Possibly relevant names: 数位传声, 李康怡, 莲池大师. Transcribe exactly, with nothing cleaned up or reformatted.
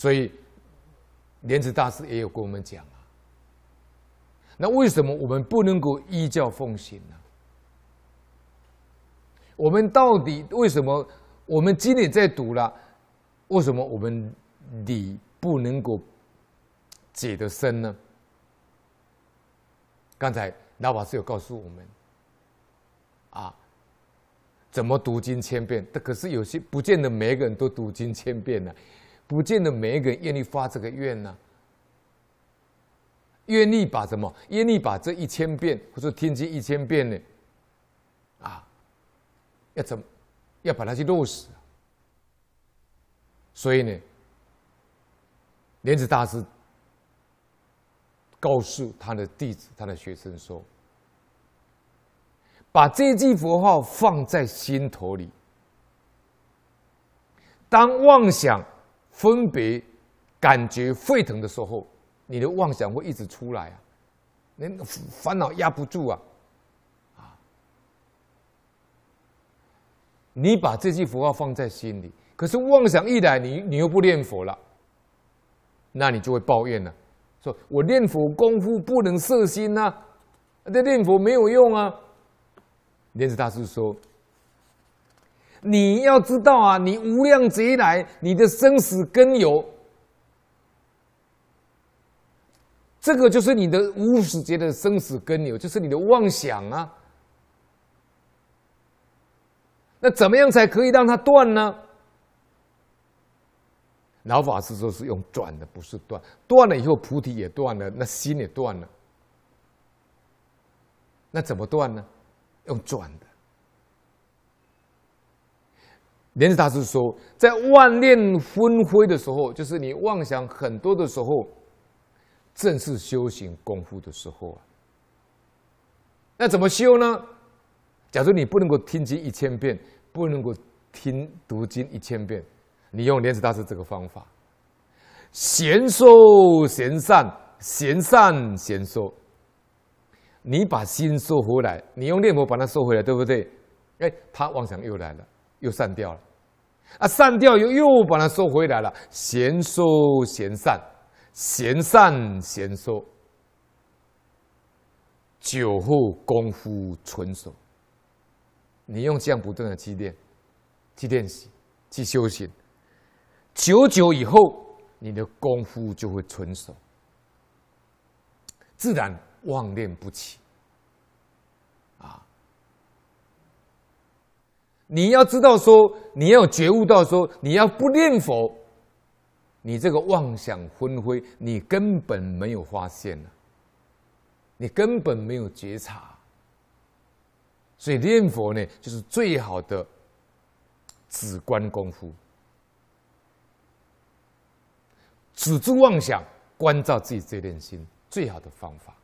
所以莲池大师也有跟我们讲啊。那为什么我们不能够依教奉行呢？我们到底为什么我们经也在读了，为什么我们理不能够解得深呢？刚才老法师有告诉我们，啊，怎么读经千遍？但可是有些不见得每一个人都读经千遍呢、啊，不见得每一个人愿意发这个愿呢、啊，愿意把什么？愿意把这一千遍或者天经一千遍呢？啊，要怎么？要把它去落实。所以呢，莲池大师告诉他的弟子、他的学生说：“把这句佛号放在心头里，当妄想、分别、感觉沸腾的时候，你的妄想会一直出来啊，你烦恼压不住啊，啊！你把这句佛号放在心里，可是妄想一来，你你又不念佛了，那你就会抱怨了。”说我念佛功夫不能摄心呐、啊，这念佛没有用啊。莲池大师说：“你要知道啊，你无量劫来，你的生死根由，这个就是你的无始劫的生死根由，就是你的妄想啊。那怎么样才可以让它断呢？”老法师说是用转的，不是断。断了以后，菩提也断了，那心也断了。那怎么断呢？用转的。莲池大师说，在万念纷飞的时候，就是你妄想很多的时候，正是修行功夫的时候啊。那怎么修呢？假如你不能够听经一千遍，不能够听读经一千遍。你用莲池大师这个方法，闲收闲散，闲散闲收。你把心收回来，你用念佛把它收回来，对不对？哎，他妄想又来了，又散掉了，啊，散掉又又把它收回来了。闲收闲散，闲散闲收，久后功夫纯熟。你用这样不断的去练，去练习，去修行。久久以后，你的功夫就会纯熟，自然妄念不起。啊，你要知道说，你要觉悟到说，你要不念佛，你这个妄想纷飞，你根本没有发现啊，你根本没有觉察。所以念佛呢，就是最好的止观功夫。止住妄想，关照自己这念心，最好的方法。